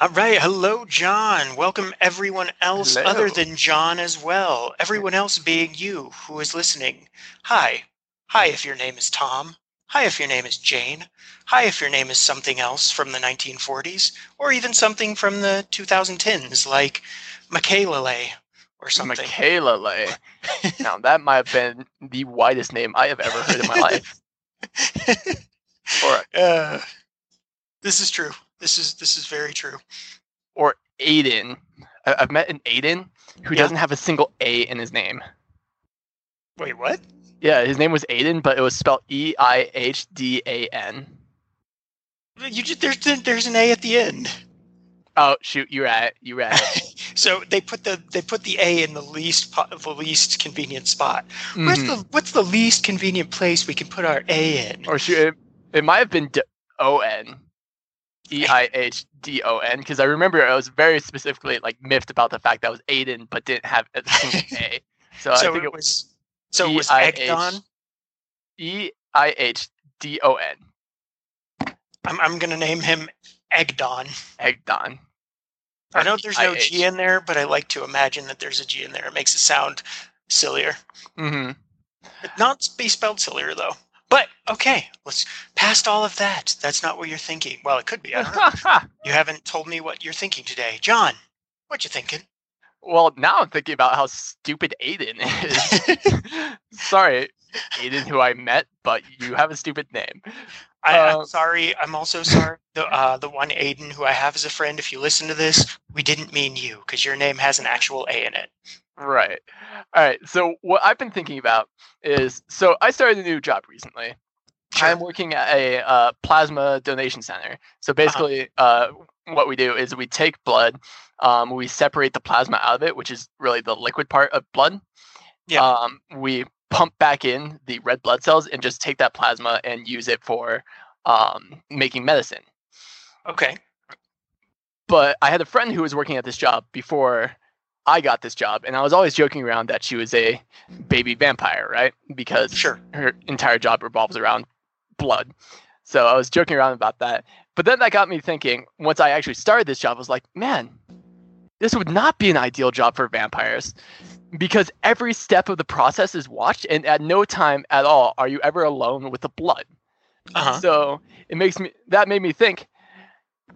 All right. Hello, John. Welcome everyone else other than John as well. Everyone else being you who is listening. Hi. Hi if your name is Tom. Hi if your name is Jane. Hi if your name is something else from the 1940s or even something from the 2010s like Makalele or something. Makalele. Now that might have been the widest name I have ever heard in my life. Or this is true. This is very true. Or Aiden. I've met an Aiden who doesn't have a single A in his name. Wait, what? Yeah, his name was Aiden, but it was spelled E-I-H-D-A-N. There's an A at the end. Oh shoot, you're at it. So they put the A in the least convenient spot. Mm-hmm. What's the least convenient place we can put our A in? Or shoot, it might have been O-N. E-I-H-D-O-N, because I remember I was very specifically like miffed about the fact that I was Aiden but didn't have a A. So I think it was Egdon? E-I-H-D-O-N. I'm gonna name him Egdon. Egdon. I know there's no G in there, but I like to imagine that there's a G in there. It makes it sound sillier. Mm-hmm. Not be spelled sillier though. But, okay, let's past all of that. That's not what you're thinking. Well, it could be. I don't know. You haven't told me what you're thinking today. John, what you thinking? Well, now I'm thinking about how stupid Aiden is. Sorry, Aiden, who I met, but you have a stupid name. I'm sorry. I'm also sorry. The one Aiden who I have as a friend, if you listen to this, we didn't mean you because your name has an actual A in it. Right. All right. So what I've been thinking about is, so I started a new job recently. Sure. I'm working at a plasma donation center. So basically what we do is we take blood, we separate the plasma out of it, which is really the liquid part of blood. Yeah. We pump back in the red blood cells and just take that plasma and use it for making medicine. Okay. But I had a friend who was working at this job before I got this job, and I was always joking around that she was a baby vampire, right? Because her entire job revolves around blood. So I was joking around about that. But then that got me thinking, once I actually started this job, I was like, man, this would not be an ideal job for vampires because every step of the process is watched, and at no time at all are you ever alone with the blood. Uh-huh. So that made me think,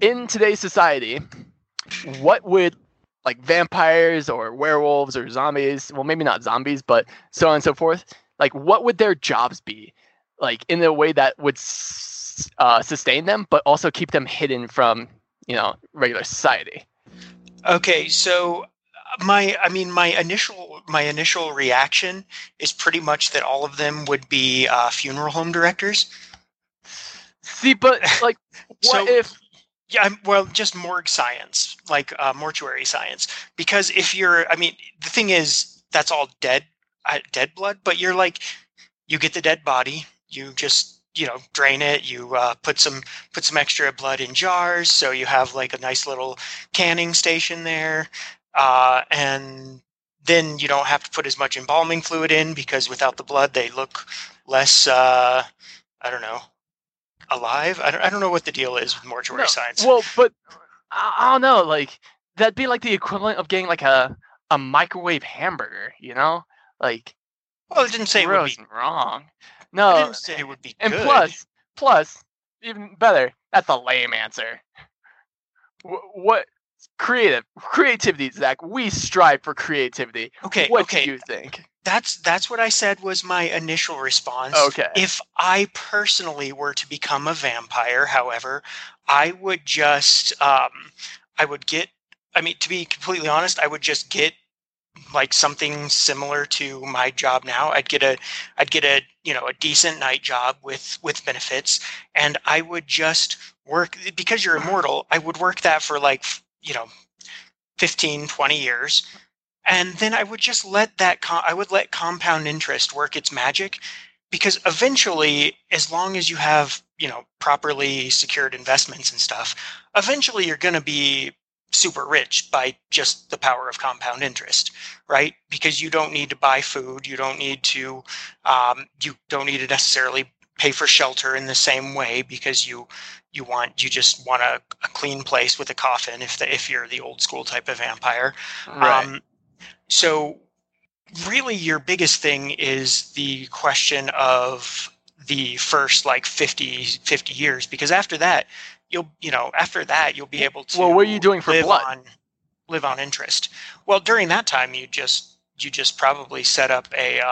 in today's society, what would like vampires or werewolves or zombies, well, maybe not zombies, but so on and so forth. Like, what would their jobs be? Like, in a way that would sustain them, but also keep them hidden from, regular society. Okay, so my initial reaction is pretty much that all of them would be funeral home directors. See, but like, what if? Yeah, well, just morgue science, like mortuary science, because if you're, the thing is, that's all dead blood, but you're like, you get the dead body, you just, drain it, you put some extra blood in jars, so you have like a nice little canning station there, and then you don't have to put as much embalming fluid in, because without the blood, they look less, I don't know. Alive? I don't know what the deal is with mortuary science. Well, but I don't know. Like that'd be like the equivalent of getting like a microwave hamburger. Like. Well, it didn't say it would be wrong. No, I didn't say it would be. And good. plus, even better. That's a lame answer. What creativity, Zach? We strive for creativity. Okay. What do you think? That's what I said was my initial response. Okay. If I personally were to become a vampire, however, I would just to be completely honest, I would just get like something similar to my job now. I'd get a a decent night job with benefits, and I would just work because you're immortal. I would work that for like 15, 20 years. And then I would just let compound interest work its magic, because eventually, as long as you have, properly secured investments and stuff, eventually you're going to be super rich by just the power of compound interest, right? Because you don't need to buy food. You don't need to necessarily pay for shelter in the same way, because you just want a clean place with a coffin if you're the old school type of vampire. Right. So really your biggest thing is the question of the first like 50 years, because after that you'll be able to. Well, what are you doing for blood? Live on interest. Well, during that time you just probably set up a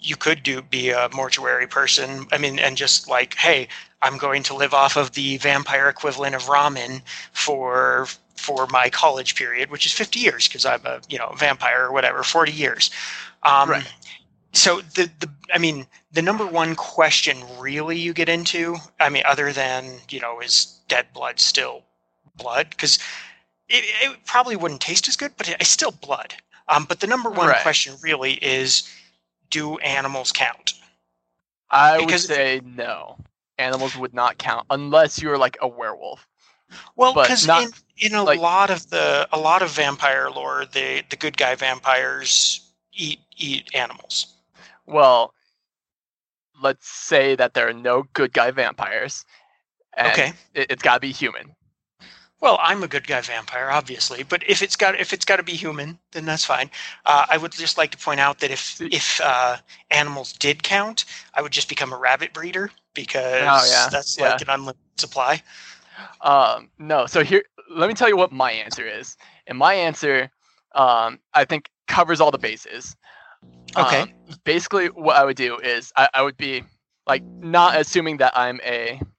you could be a mortuary person. I mean, and just like, hey, I'm going to live off of the vampire equivalent of ramen for my college period, which is 50 years because I'm a vampire or whatever, 40 years. Right. So the number one question really you get into, I mean, other than is dead blood still blood? Because it probably wouldn't taste as good, but it's still blood. But the number one right. question really is, do animals count? I would say no. Animals would not count unless you're like a werewolf. Well, because in a lot of vampire lore, the good guy vampires eat animals. Well, let's say that there are no good guy vampires. And okay, it's got to be human. Well, I'm a good guy vampire, obviously, but if it's got to be human, then that's fine. I would just like to point out that if animals did count, I would just become a rabbit breeder because that's like an unlimited supply. No, so here, let me tell you what my answer is. And my answer, I think, covers all the bases. Okay. Basically, what I would do is I would be like not assuming that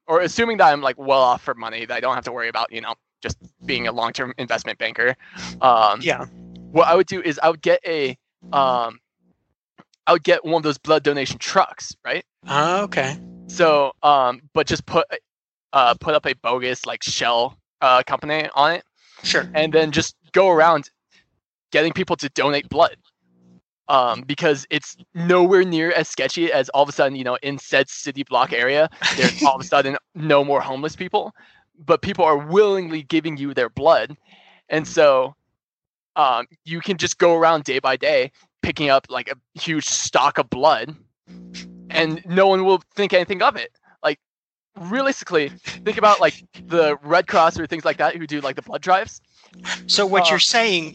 assuming that I'm like well off for money, that I don't have to worry about just being a long-term investment banker. What I would do is I would get I would get one of those blood donation trucks, right? Okay. So, but just put up a bogus like shell company on it. Sure. And then just go around getting people to donate blood. Because it's nowhere near as sketchy as all of a sudden, in said city block area, there's all of a sudden no more homeless people, but people are willingly giving you their blood. And so you can just go around day by day picking up like a huge stock of blood and no one will think anything of it. Like realistically, think about like the Red Cross or things like that who do like the blood drives. So what you're saying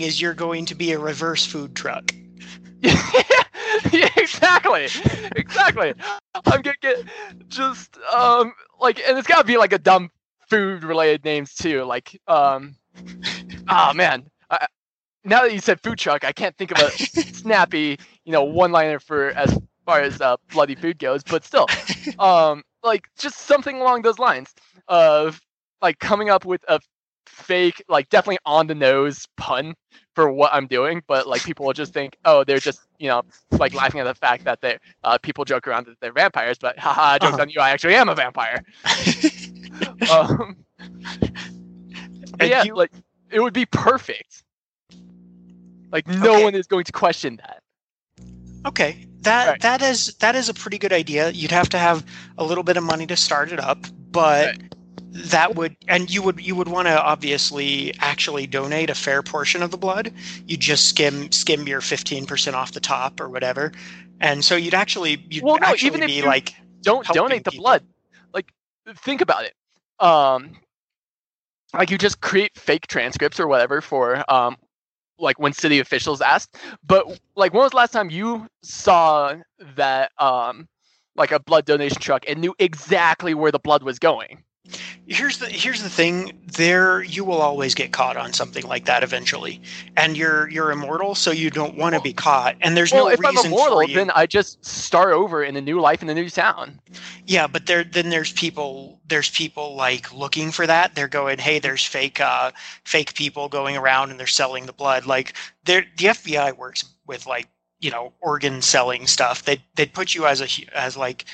is you're going to be a reverse food truck. Yeah, exactly. I'm gonna get just and it's gotta be like a dumb food related names too. Like now that you said food truck, I can't think of a snappy one liner for as far as bloody food goes. But still, like just something along those lines of like coming up with a fake, like definitely on the nose pun for what I'm doing, but like people will just think, oh, they're just like laughing at the fact that they people joke around that they're vampires, but haha, jokes on you, I actually am a vampire. Like it would be perfect. Like no one is going to question that. Okay, that is a pretty good idea. You'd have to have a little bit of money to start it up, but. Right. That would, and you would want to obviously actually donate a fair portion of the blood. You just skim your 15% off the top or whatever, and so don't donate the blood. Like think about it. Like you just create fake transcripts or whatever for like when city officials asked. But like when was the last time you saw that like a blood donation truck and knew exactly where the blood was going? Here's the thing. There, you will always get caught on something like that eventually, and you're immortal, so you don't want to be caught. And there's no reason for you. If I'm immortal, then I just start over in a new life in a new town. Yeah, but there's people. There's people like looking for that. They're going, hey, there's fake people going around, and they're selling the blood. Like the FBI works with like organ selling stuff. They'd put you as like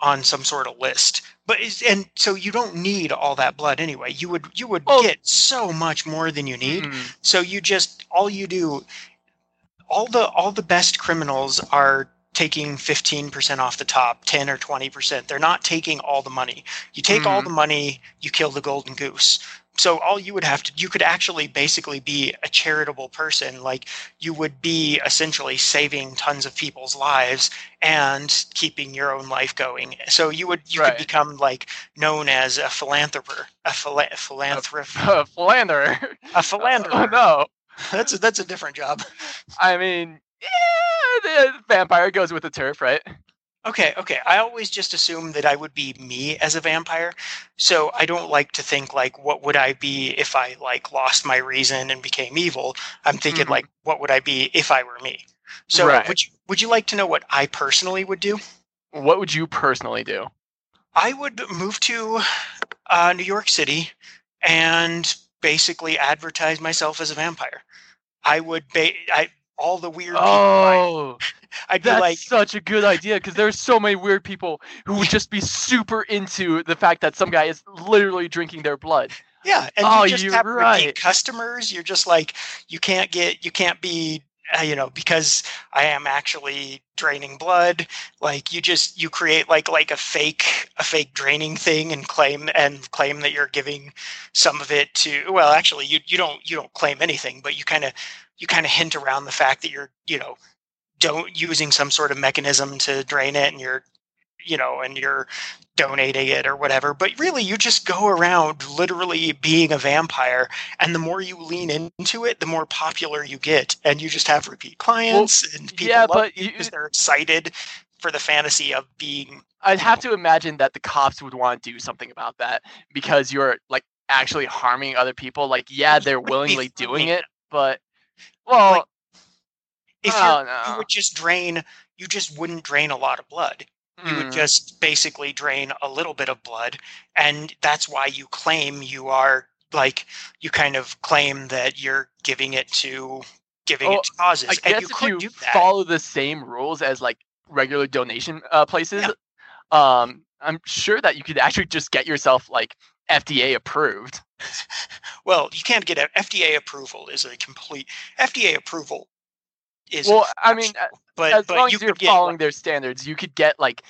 on some sort of list. But and so you don't need all that blood anyway. You would get so much more than you need. Mm-hmm. So you just all the best criminals are taking 15% off the top, 10 or 20%. They're not taking all the money. You take all the money, you kill the golden goose. So all you would have to, you could actually basically be a charitable person. Like, you would be essentially saving tons of people's lives and keeping your own life going. So you would, you could become like known as a philanthropist, a philanderer. Oh no, that's a different job. I mean, yeah, the vampire goes with the turf, right? Okay. I always just assume that I would be me as a vampire. So I don't like to think like, what would I be if I like lost my reason and became evil? I'm thinking like, what would I be if I were me? So would you like to know what I personally would do? What would you personally do? I would move to New York City and basically advertise myself as a vampire. I would all the weird people. I'd be like, such a good idea, because there's so many weird people who would just be super into the fact that some guy is literally drinking their blood. Yeah, and you just have repeat customers. You're just like, you can't be, because I am actually draining blood. Like, you create like a fake draining thing and claim that you're giving some of it to. Well, actually, you don't claim anything, but you kind of hint around the fact that you're don't using some sort of mechanism to drain it, and you're donating it or whatever. But really, you just go around literally being a vampire, and the more you lean into it, the more popular you get, and you just have repeat clients, and people love you because they're excited for the fantasy of being. I'd have to imagine that the cops would want to do something about that, because you're like actually harming other people. Like, yeah, they're willingly doing it, but you would just drain, you just wouldn't drain a lot of blood. You would just basically drain a little bit of blood, and that's why you claim you are, like, you kind of claim that you're giving it to causes. I guess, and you follow the same rules as like regular donation places, I'm sure that you could actually just get yourself like FDA approved. Well, you can't get FDA approval. Is a complete FDA approval. But as long as you're following their standards, you could get like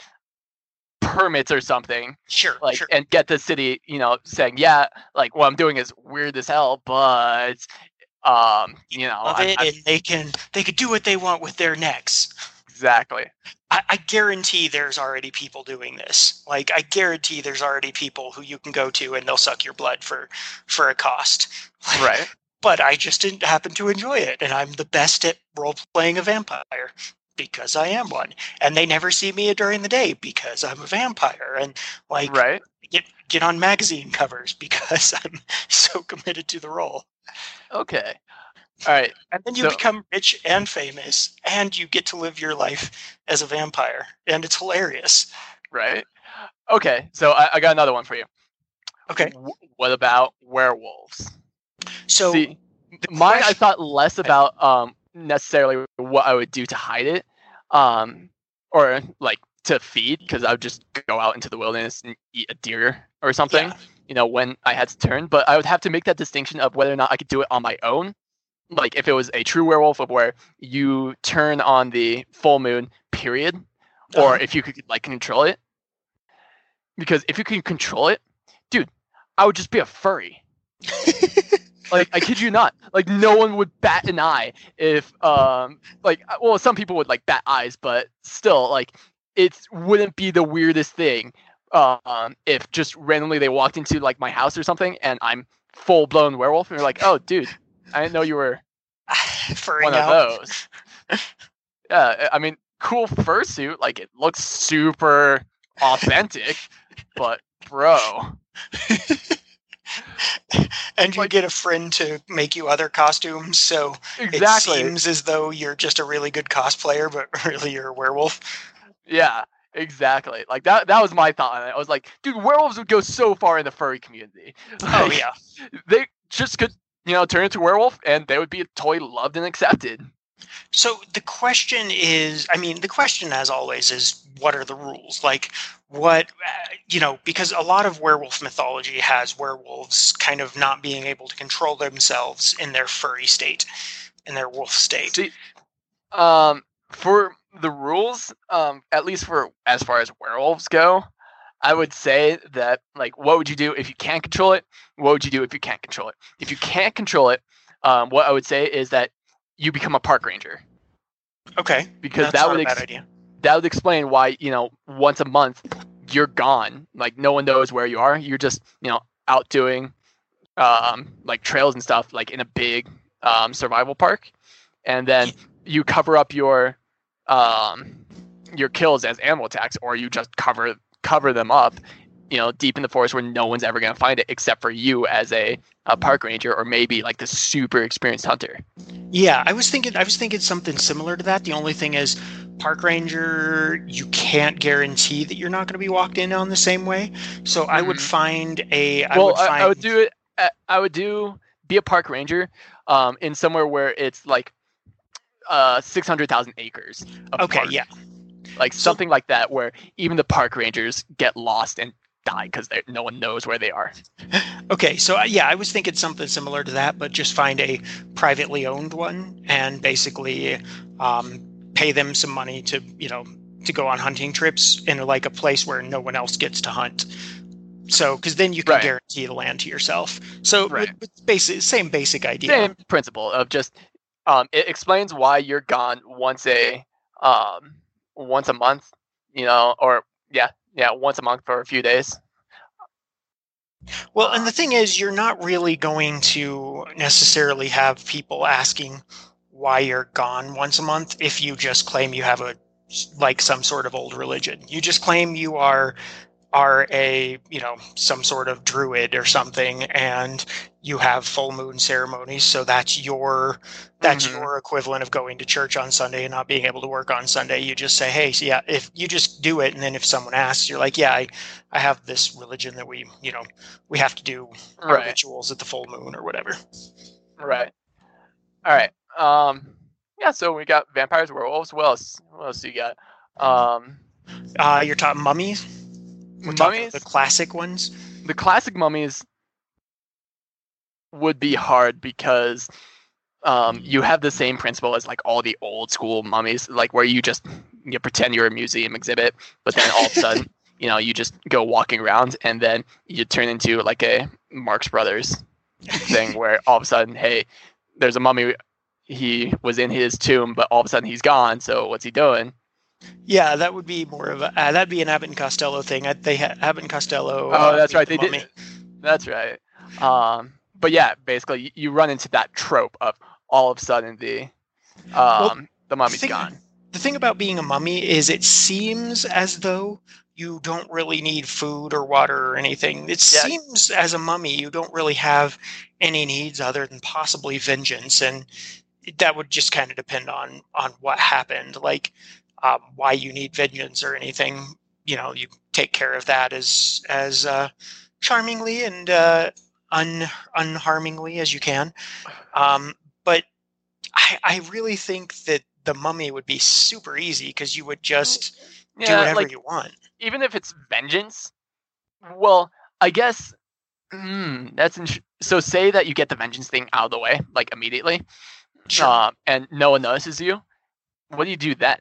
permits or something. Sure. And get the city, saying, yeah, like, what I'm doing is weird as hell, but they could do what they want with their necks. Exactly. I guarantee there's already people doing this. Like, I guarantee there's already people who you can go to and they'll suck your blood for a cost. Right. But I just didn't happen to enjoy it, and I'm the best at role-playing a vampire because I am one. And they never see me during the day because I'm a vampire, and like get on magazine covers because I'm so committed to the role. Okay. All right. And then you become rich and famous, and you get to live your life as a vampire, and it's hilarious. Right. Okay, so I got another one for you. Okay. What about werewolves? So I thought less about necessarily what I would do to hide it, or like to feed, because I would just go out into the wilderness and eat a deer or something, when I had to turn. But I would have to make that distinction of whether or not I could do it on my own. Like, if it was a true werewolf of where you turn on the full moon period, or if you could like control it. Because if you can control it, dude, I would just be a furry. Like, I kid you not. Like, no one would bat an eye if, some people would, like, bat eyes, but still, like, it wouldn't be the weirdest thing if just randomly they walked into, like, my house or something, and I'm full-blown werewolf, and you're like, oh, dude, I didn't know you were one of those. Yeah, I mean, cool fursuit. Like, it looks super authentic, but, bro... And you get a friend to make you other costumes, so it seems as though you're just a really good cosplayer, but really you're a werewolf. Yeah, exactly. Like, that was my thought on it. I was like, dude, werewolves would go so far in the furry community. Oh, yeah. They just could, turn into a werewolf, and they would be totally loved and accepted. So the question is, as always is, what are the rules? Like, what, because a lot of werewolf mythology has werewolves kind of not being able to control themselves in their furry state, in their wolf state. See, for the rules, at least as far as werewolves go, I would say that, like, what would you do if you can't control it? What would you do if you can't control it? If you can't control it, what I would say is that you become a park ranger. Okay. Because that would that would explain why, you know, once a month you're gone. Like, no one knows where you are. You're just, you know, out doing like trails and stuff, like in a big survival park. And then you cover up your kills as animal attacks, or you just cover them up, you know, deep in the forest where no one's ever going to find it except for you as a park ranger, or maybe like the super experienced hunter. Yeah, I was thinking something similar to that. The only thing is, park ranger, you can't guarantee that you're not going to be walked in on the same way. So I would find a... I would be a park ranger in somewhere where it's like 600,000 acres of park. Yeah. Like something like that, where even the park rangers get lost and die because no one knows where they are. Okay, so yeah, I was thinking something similar to that, but just find a privately owned one and basically pay them some money to, you know, to go on hunting trips in like a place where no one else gets to hunt. So, because then you can guarantee the land to yourself. So, it's basically same basic idea, same principle of just it explains why you're gone once a month, you know, or once a month for a few days. Well, and the thing is, you're not really going to necessarily have people asking why you're gone once a month if you just claim you have some sort of old religion. You just claim you are a, you know, some sort of druid or something, and you have full moon ceremonies, so that's your equivalent of going to church on Sunday and not being able to work on Sunday. You just say, hey, so yeah, if you just do it, and then if someone asks, you're like, yeah, I have this religion that we, you know, we have to do our rituals at the full moon or whatever. Right. All right. Yeah, so we got vampires, werewolves. What else do you got? You're talking mummies? We're mummies, the classic ones. The classic mummies would be hard because you have the same principle as like all the old school mummies, like where you pretend you're a museum exhibit, but then all of a sudden, you know, you just go walking around and then you turn into like a Marx Brothers thing where all of a sudden, hey, there's a mummy. He was in his tomb, but all of a sudden he's gone. So what's he doing? Yeah, that would be more of a that'd be an Abbott and Costello thing. Abbott and Costello. Oh, that's right. They did. That's right. But yeah, basically, you run into that trope of all of a sudden the mummy's gone. The thing about being a mummy is it seems as though you don't really need food or water or anything. It seems as a mummy you don't really have any needs other than possibly vengeance, and that would just kind of depend on what happened. Like, why you need vengeance or anything, you know, you take care of that as charmingly and unharmingly as you can. But I really think that the mummy would be super easy because you would just do whatever you want. Even if it's vengeance, well, I guess so say that you get the vengeance thing out of the way, like immediately, sure. And no one notices you. What do you do then?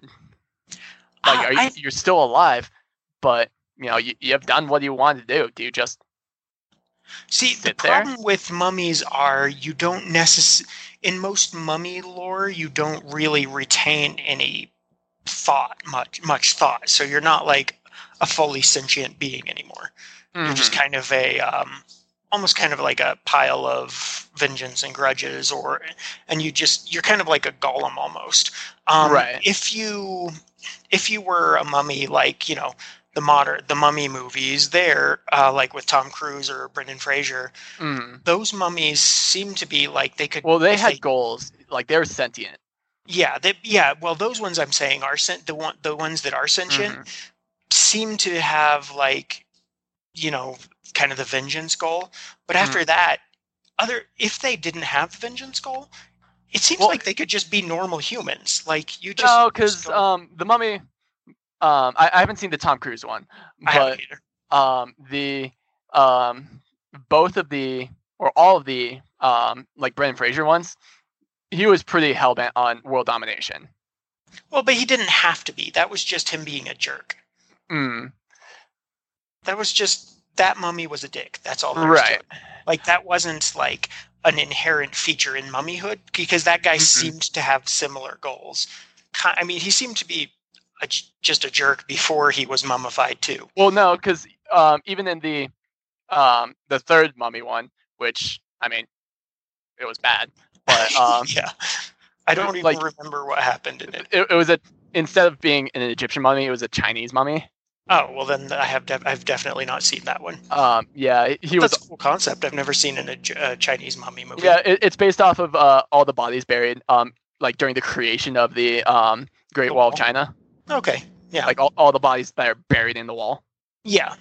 Like, you're still alive, but, you know, you have done what you wanted to do. Do you just sit there? The problem with mummies are you don't necessarily... In most mummy lore, you don't really retain any thought, much thought. So you're not, like, a fully sentient being anymore. Mm-hmm. You're just kind of a... almost kind of like a pile of vengeance and grudges, and you're kind of like a golem almost. If you were a mummy, like, you know, the mummy movies there, like with Tom Cruise or Brendan Fraser, those mummies seem to be like they could. Well, they had goals, like they're sentient. Yeah. Well, those ones I'm saying are the ones that are sentient seem to have, like, you know, kind of the vengeance goal, but after that, if they didn't have the vengeance goal, it seems like they could just be normal humans. Like, you just the mummy. I haven't seen the Tom Cruise one, but both of the or all of the like Brendan Fraser ones, he was pretty hell bent on world domination. Well, but he didn't have to be. That was just him being a jerk. that was just that mummy was a dick. That's all there was to it. Like, that wasn't like an inherent feature in mummyhood, because that guy seemed to have similar goals. I mean, he seemed to be just a jerk before he was mummified too. Well, no, because even in the third mummy one, which, I mean, it was bad, but yeah, I don't even remember what happened in it. It was instead of being an Egyptian mummy, it was a Chinese mummy. Oh, well, then I've definitely not seen that one. Yeah, that's a cool concept. I've never seen a Chinese mummy movie. Yeah, it's based off of all the bodies buried, like during the creation of the Great Wall of China. Okay, yeah, like all the bodies that are buried in the wall. Yeah,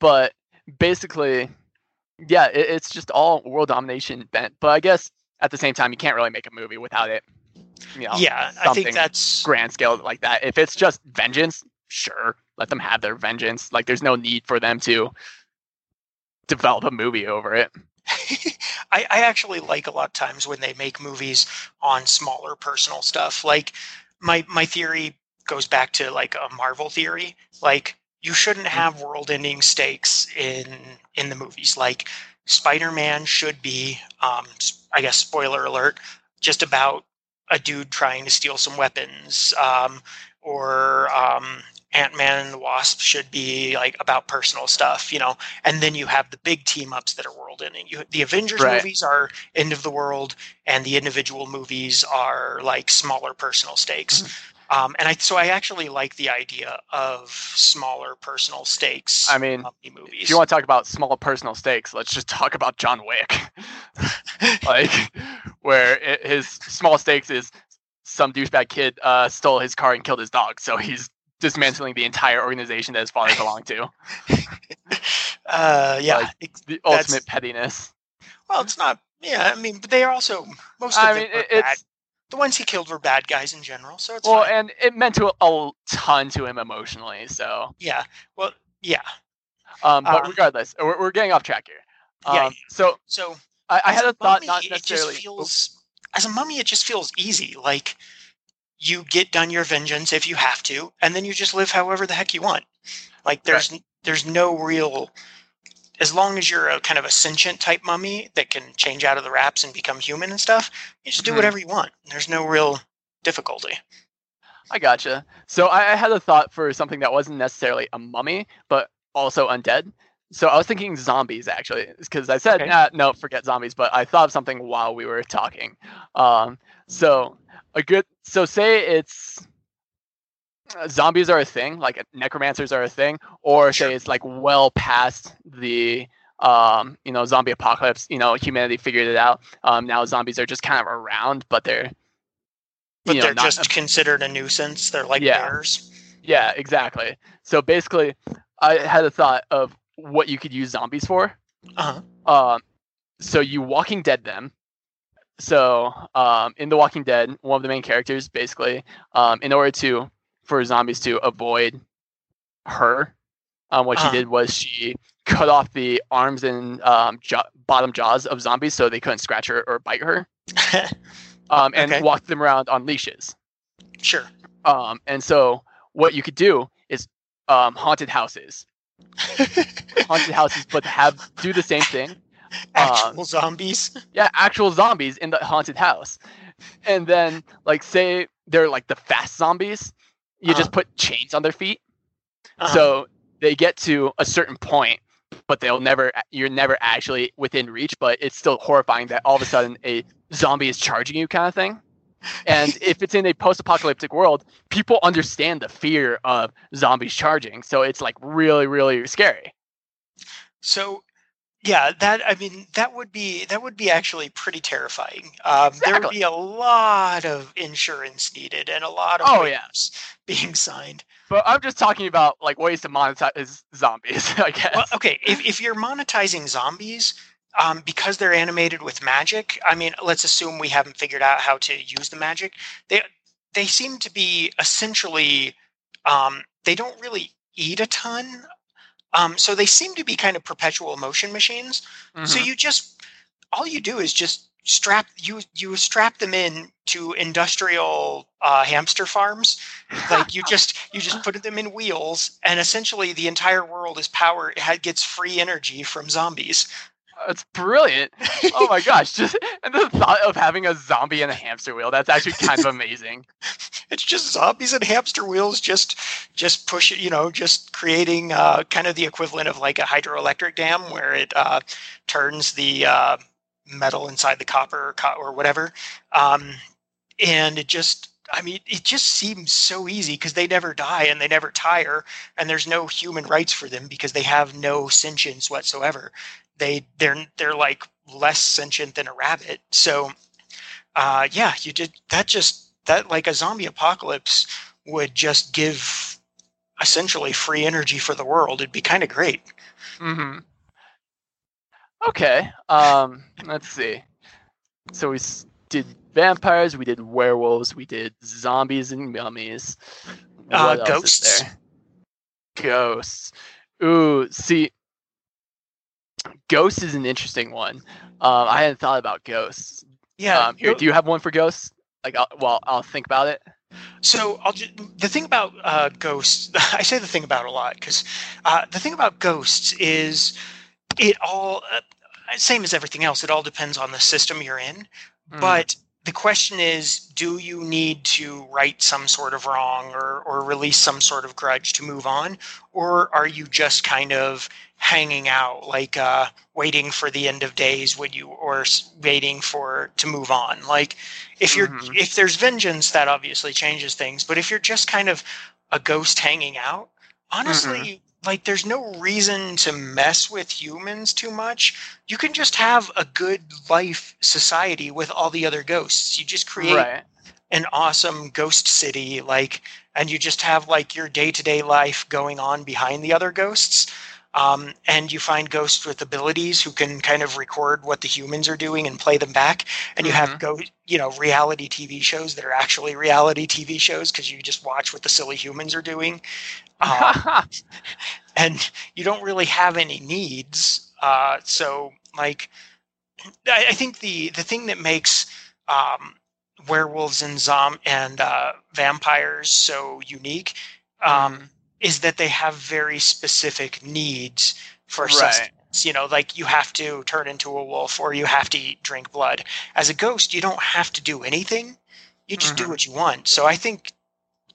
but basically, yeah, it's just all world domination bent. But I guess at the same time, you can't really make a movie without it. You know, yeah, I think that's grand scale like that. If it's just vengeance. Sure, let them have their vengeance. Like, there's no need for them to develop a movie over it. I actually like a lot of times when they make movies on smaller personal stuff. Like, my theory goes back to like a Marvel theory. Like, you shouldn't have world-ending stakes in the movies. Like, Spider-Man should be, I guess, spoiler alert, just about a dude trying to steal some weapons. Or Ant-Man and the Wasp should be like about personal stuff, you know, and then you have the big team-ups that are world-ending. The Avengers movies are end of the world, and the individual movies are like smaller personal stakes. So I actually like the idea of smaller personal stakes. I mean, movies. If you want to talk about small personal stakes, let's just talk about John Wick. Like, where his small stakes is some douchebag kid stole his car and killed his dog, so he's dismantling the entire organization that his father belonged to. Yeah, like the ultimate pettiness. Well, it's not. Yeah, I mean, but they are also most of them were bad. The ones he killed were bad guys in general, so it's fine. And it meant to a ton to him emotionally. So yeah, well, yeah. But regardless, we're getting off track here. Yeah. So I had a thought. Not necessarily. It just feels. As a mummy, it just feels easy. Like, you get done your vengeance if you have to, and then you just live however the heck you want. Like, there's no real... As long as you're a kind of a sentient type mummy that can change out of the wraps and become human and stuff, you just do whatever you want. There's no real difficulty. I gotcha. So I had a thought for something that wasn't necessarily a mummy, but also undead. So I was thinking zombies, actually, because I said, no, forget zombies, but I thought of something while we were talking. So say it's zombies are a thing, like necromancers are a thing, or say it's like well past the, zombie apocalypse, humanity figured it out. Now zombies are just kind of around, but they're not just considered a nuisance. They're like bears. Yeah, exactly. So basically I had a thought of what you could use zombies for. So you Walking Dead them. So in The Walking Dead, one of the main characters, basically, in order for zombies to avoid her, what she did was she cut off the arms and bottom jaws of zombies so they couldn't scratch her or bite her. And walked them around on leashes. Sure. And so what you could do is haunted houses. But do the same thing. Actual zombies. Yeah, actual zombies in the haunted house. And then, like, say they're like the fast zombies, you just put chains on their feet, so they get to a certain point, but you're never actually within reach. But it's still horrifying that all of a sudden a zombie is charging you, kind of thing. And if it's in a post-apocalyptic world, people understand the fear of zombies charging. So it's like really, really scary. So, yeah, that would be actually pretty terrifying. There would be a lot of insurance needed and a lot of being signed. But I'm just talking about like ways to monetize zombies, I guess. Well, okay, if you're monetizing zombies. Because they're animated with magic, I mean, let's assume we haven't figured out how to use the magic. They seem to be essentially, they don't really eat a ton. So they seem to be kind of perpetual motion machines. So all you do is just strap them in to industrial hamster farms. Like you just put them in wheels, and essentially the entire world is powered. It gets free energy from zombies. It's brilliant. Oh my gosh. Just and the thought of having a zombie and a hamster wheel, that's actually kind of amazing. It's just zombies and hamster wheels just push it, just creating kind of the equivalent of like a hydroelectric dam where it turns the metal inside the copper or whatever. And it just, it just seems so easy because they never die and they never tire, and there's no human rights for them because they have no sentience whatsoever. They're like less sentient than a rabbit. So, you did that. That like a zombie apocalypse would just give essentially free energy for the world. It'd be kind of great. Mm-hmm. Okay. Let's see. So we did vampires. We did werewolves. We did zombies and mummies. What else is there? Ghosts. Ooh, see. Ghosts is an interesting one. I hadn't thought about ghosts. Yeah. Here, do you have one for ghosts? Like, I'll think about it. So the thing about ghosts, I say the thing about a lot because the thing about ghosts is it all, same as everything else, it all depends on the system you're in. Mm. But the question is, do you need to right some sort of wrong or release some sort of grudge to move on? Or are you just kind of hanging out, like waiting for the end of days or waiting to move on? Like if there's vengeance, that obviously changes things. But if you're just kind of a ghost hanging out, honestly, like there's no reason to mess with humans too much. You can just have a good life society with all the other ghosts. You just create an awesome ghost city, and you just have like your day-to-day life going on behind the other ghosts. And you find ghosts with abilities who can kind of record what the humans are doing and play them back. And you have reality TV shows that are actually reality TV shows because you just watch what the silly humans are doing. And you don't really have any needs. So like, I think the thing that makes werewolves and vampires so unique is that they have very specific needs for sustenance. Like you have to turn into a wolf or you have to drink blood. As a ghost, you don't have to do anything. You just do what you want. So I think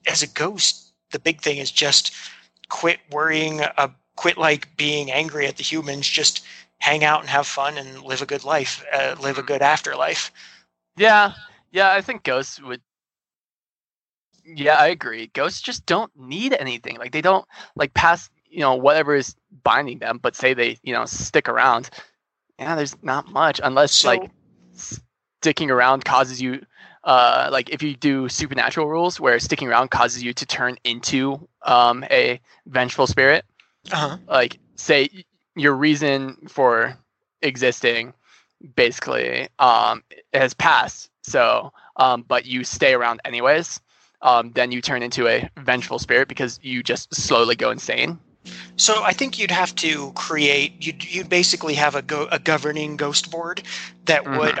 as a ghost, the big thing is just quit worrying, quit being angry at the humans, just hang out and have fun and live a good life, live a good afterlife. Yeah. Yeah. I think ghosts would. Yeah, I agree. Ghosts just don't need anything. Like they don't pass, whatever is binding them, but say they, stick around. Yeah, there's not much unless sticking around causes you if you do supernatural rules where sticking around causes you to turn into a vengeful spirit. Like say your reason for existing basically has passed. So, but you stay around anyways. Then you turn into a vengeful spirit because you just slowly go insane. So I think you'd have to create. You'd basically have a governing ghost board that would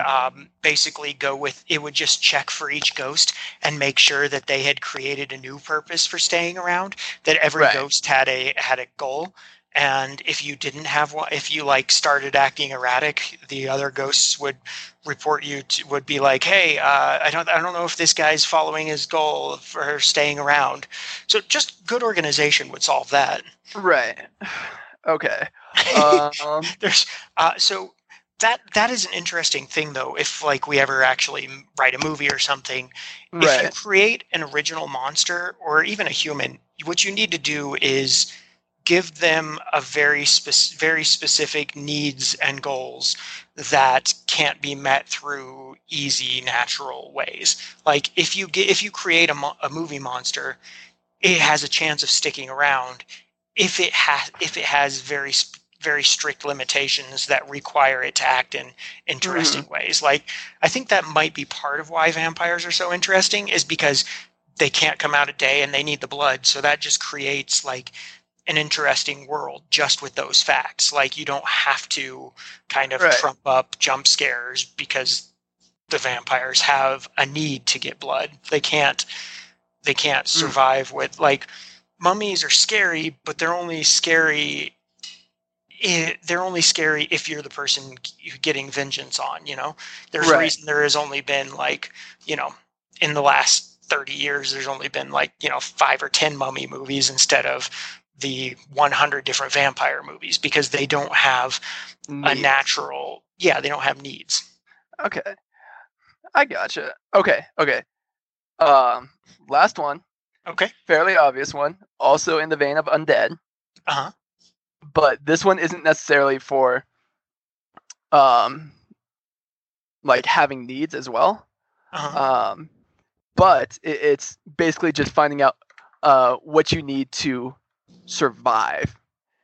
basically go with. It would just check for each ghost and make sure that they had created a new purpose for staying around. That every ghost had a goal. And if you didn't have one, if you started acting erratic, the other ghosts would report you. Would be like, "Hey, I don't know if this guy's following his goal for staying around." So just good organization would solve that. Right. Okay. There's so that is an interesting thing though. If we ever actually write a movie or something, if you create an original monster or even a human, what you need to do is give them a very specific needs and goals that can't be met through easy, natural ways. Like if you create a movie monster, it has a chance of sticking around if it has very strict limitations that require it to act in interesting ways. Like I think that might be part of why vampires are so interesting is because they can't come out at day and they need the blood. So that just creates an interesting world just with those facts. You don't have to kind of trump up jump scares because the vampires have a need to get blood. They can't survive with, like, mummies are scary, but they're only scary if you're the person you're getting vengeance on, you know? There's a reason there has only been, like, you know, in the last 30 years, there's only been, like, you know, 5 or 10 mummy movies instead of the 100 different vampire movies, because they don't have needs. They don't have needs. Okay. I gotcha. Okay. Last one. Okay. Fairly obvious one. Also in the vein of undead. Uh-huh. But this one isn't necessarily for, like, having needs as well. Uh-huh. But it's basically just finding out what you need to survive.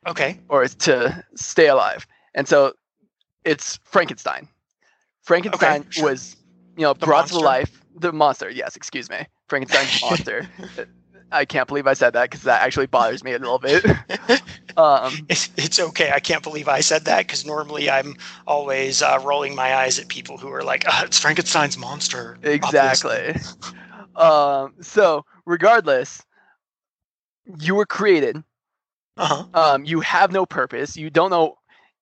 Okay. Or to stay alive. And so it's Frankenstein. Frankenstein was, you know, the brought monster. To life. The monster, yes, excuse me. Frankenstein's monster. I can't believe I said that, because that actually bothers me a little bit. It's okay. I can't believe I said that, because normally I'm always rolling my eyes at people who are like, it's Frankenstein's monster. Exactly. So regardless, you were created. Uh-huh. You have no purpose. You don't know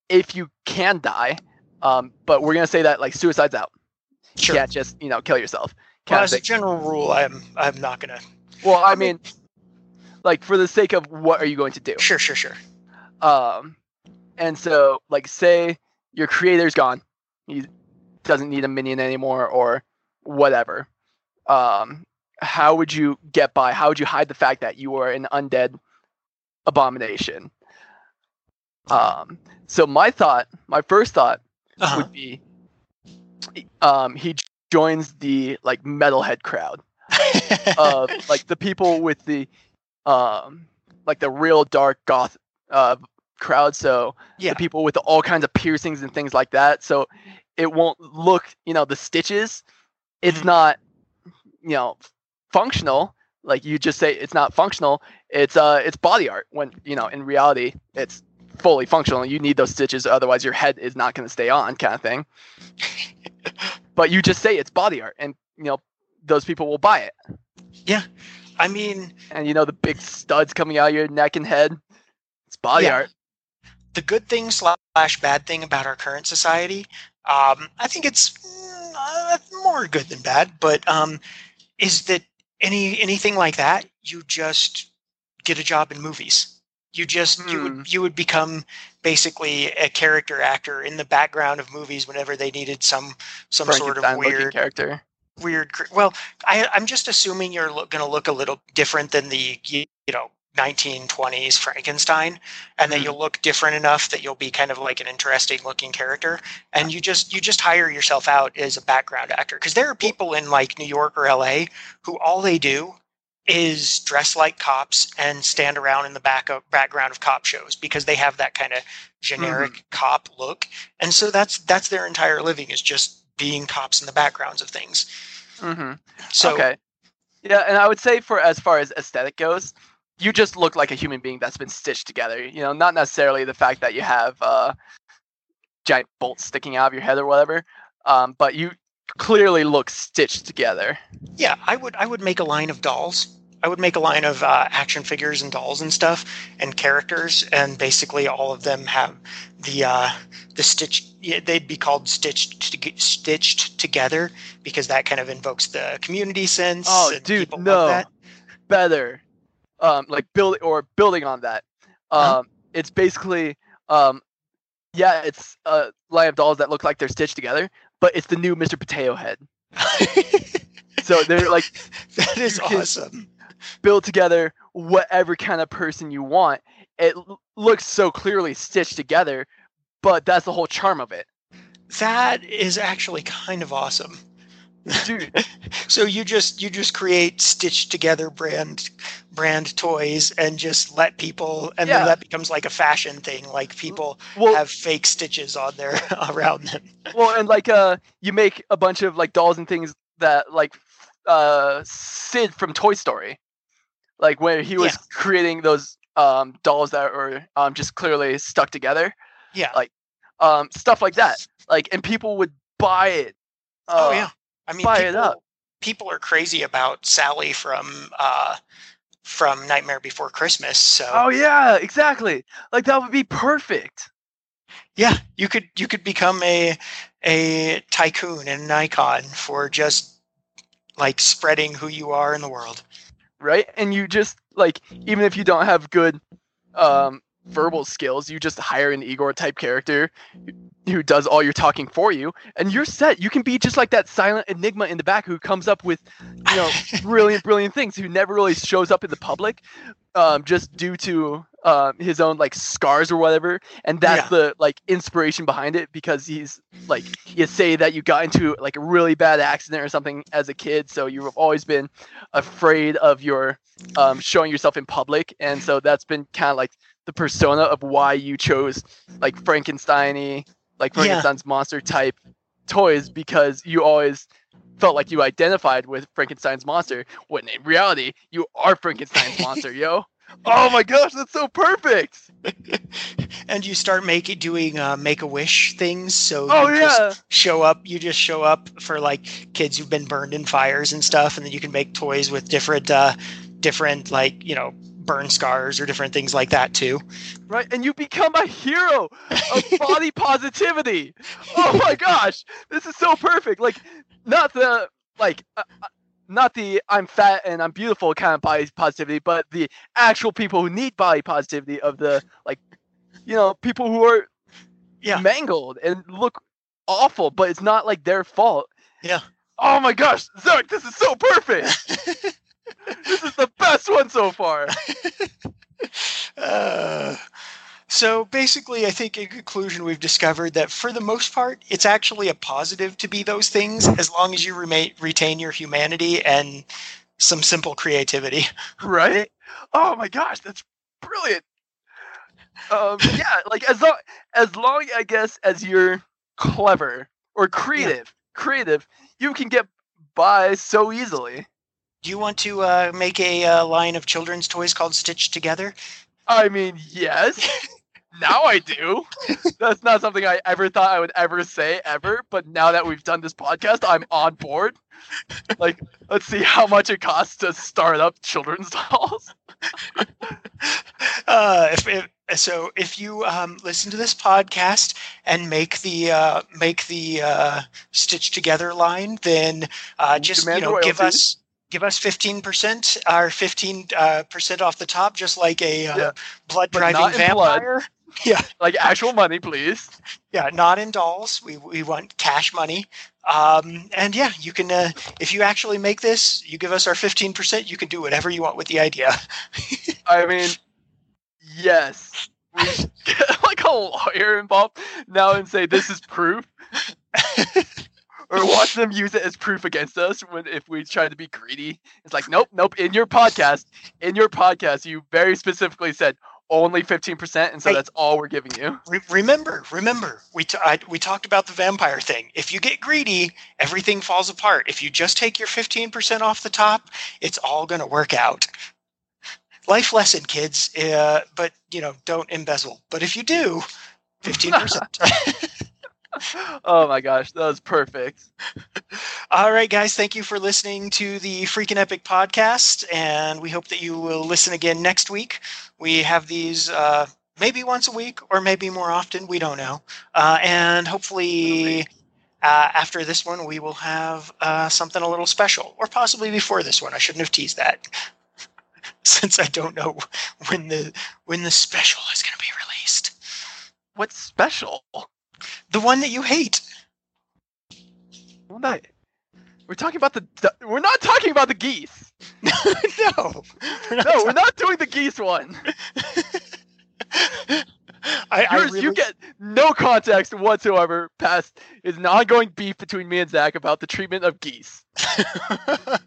if you can die. But we're going to say that, like, suicide's out. Sure. You can't just, you know, kill yourself. Well, as a general rule, I'm not going to. Well, I mean, like, for the sake of what are you going to do? Sure. And so, like, say your creator's gone. He doesn't need a minion anymore or whatever. How would you get by? How would you hide the fact that you are an undead abomination? So my first thought uh-huh. would be he joins the, like, metalhead crowd. Of like the people with the like the real dark goth crowd, so the people with all kinds of piercings and things like that, so it won't look, you know, the stitches, it's not, you know, functional. Like, you just say it's not functional, it's body art, when, you know, in reality it's fully functional. You need those stitches, otherwise your head is not going to stay on, kind of thing. But you just say it's body art, and, you know, those people will buy it. Yeah. I mean... And, you know, the big studs coming out of your neck and head. It's body art. The good thing / bad thing about our current society, I think it's more good than bad, but is that anything like that, you just get a job in movies. You just... You would become basically a character actor in the background of movies whenever they needed some sort of weird... character. Weird. Well, I'm just assuming you're going to look a little different than the, you know, 1920s Frankenstein, and that you'll look different enough that you'll be kind of like an interesting looking character, and you just hire yourself out as a background actor, because there are people in, like, New York or LA who all they do is dress like cops and stand around in the background of cop shows, because they have that kind of generic cop look, and so that's their entire living, is just being cops in the backgrounds of things. So, okay. Yeah, and I would say, for as far as aesthetic goes, you just look like a human being that's been stitched together. You know, not necessarily the fact that you have giant bolts sticking out of your head or whatever, but you clearly look stitched together. Yeah, I would make a line of dolls. I would make a line of action figures and dolls and stuff and characters, and basically all of them have the stitch. They'd be called stitched together, because that kind of invokes the community sense. Oh, and dude, no, love that. Better, like building on that. It's basically, it's a line of dolls that look like they're stitched together, but it's the new Mr. Potato Head. So they're like, that is awesome. Build together whatever kind of person you want. It looks so clearly stitched together, but that's the whole charm of it. That is actually kind of awesome, dude. So you just create stitched together brand toys and just let people, and then that becomes like a fashion thing. Like, people have fake stitches on their around them. Well, and like you make a bunch of, like, dolls and things that, like, Sid from Toy Story, like, where he was creating those dolls that were just clearly stuck together, like, stuff like that, like, and people would buy it I mean, people are crazy about Sally from Nightmare Before Christmas. So. Oh yeah, exactly. Like that would be perfect. Yeah, you could become a tycoon and an icon for just like spreading who you are in the world. Right, and you just like even if you don't have good verbal skills, you just hire an Igor type character who does all your talking for you, and you're set. You can be just like that silent enigma in the back who comes up with, you know, brilliant things, who never really shows up in the public, just due to his own like scars or whatever. And that's the like inspiration behind it, because he's like, you say that you got into like a really bad accident or something as a kid, so you've always been afraid of your showing yourself in public, and so that's been kind of like the persona of why you chose like Frankenstein's monster type toys, because you always felt like you identified with Frankenstein's monster, when in reality you are Frankenstein's monster, yo. Oh my gosh, that's so perfect. And you start doing Make-A-Wish things, so you just show up for like kids who've been burned in fires and stuff, and then you can make toys with different like, you know, burn scars or different things like that too. Right, and you become a hero of body positivity. Oh my gosh, this is so perfect. Like not the I'm fat and I'm beautiful kind of body positivity, but the actual people who need body positivity, of the like, you know, people who are mangled and look awful, but it's not like their fault. Yeah. Oh my gosh, Zarek, this is so perfect. This is the best one so far. So basically, I think in conclusion, we've discovered that for the most part, it's actually a positive to be those things, as long as you retain your humanity and some simple creativity. Right? Oh my gosh, that's brilliant. Like as long, I guess, as you're clever or creative, you can get by so easily. Do you want to make a line of children's toys called Stitched Together? I mean, yes. Now I do. That's not something I ever thought I would ever say ever, but now that we've done this podcast, I'm on board. Like, let's see how much it costs to start up children's dolls. If you listen to this podcast and make the Stitch Together line, then just give us. Give us 15% or 15% off the top, just like a blood-driving vampire. Blood. Yeah, like actual money, please. Yeah, not in dolls. We want cash money. And yeah, you can if you actually make this, you give us our 15%. You can do whatever you want with the idea. I mean, yes. We get like a lawyer involved now and say this is proof. Or watch them use it as proof against us if we try to be greedy. It's like, nope. In your podcast, you very specifically said only 15%, and so that's all we're giving you. Remember, we talked about the vampire thing. If you get greedy, everything falls apart. If you just take your 15% off the top, it's all going to work out. Life lesson, kids. But don't embezzle. But if you do, 15%. Oh my gosh, that was perfect. All right, guys, thank you for listening to the Freakin' Epic podcast, and we hope that you will listen again next week. We have these maybe once a week or maybe more often. We don't know. And hopefully after this one, we will have something a little special, or possibly before this one. I shouldn't have teased that since I don't know when the special is going to be released. What special? The one that you hate. We're not talking about the geese. We're not doing the geese one. You get no context whatsoever. Past is an ongoing beef between me and Zach about the treatment of geese.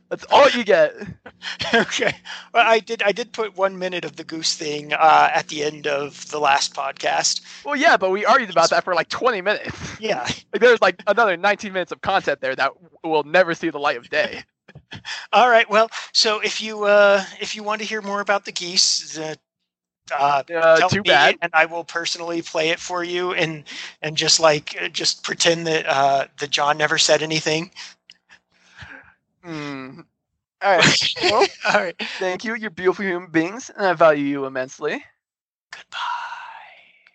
That's all you get. Okay. Well, I did put 1 minute of the goose thing at the end of the last podcast. Well, yeah, but we argued about that for like 20 minutes. Yeah. Like, there's like another 19 minutes of content there that will never see the light of day. All right. Well, so if you want to hear more about the geese, Too bad. And I will personally play it for you and just pretend that that John never said anything. All right. Well, all right. Thank you. You're beautiful human beings, and I value you immensely.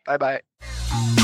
Goodbye. Bye-bye.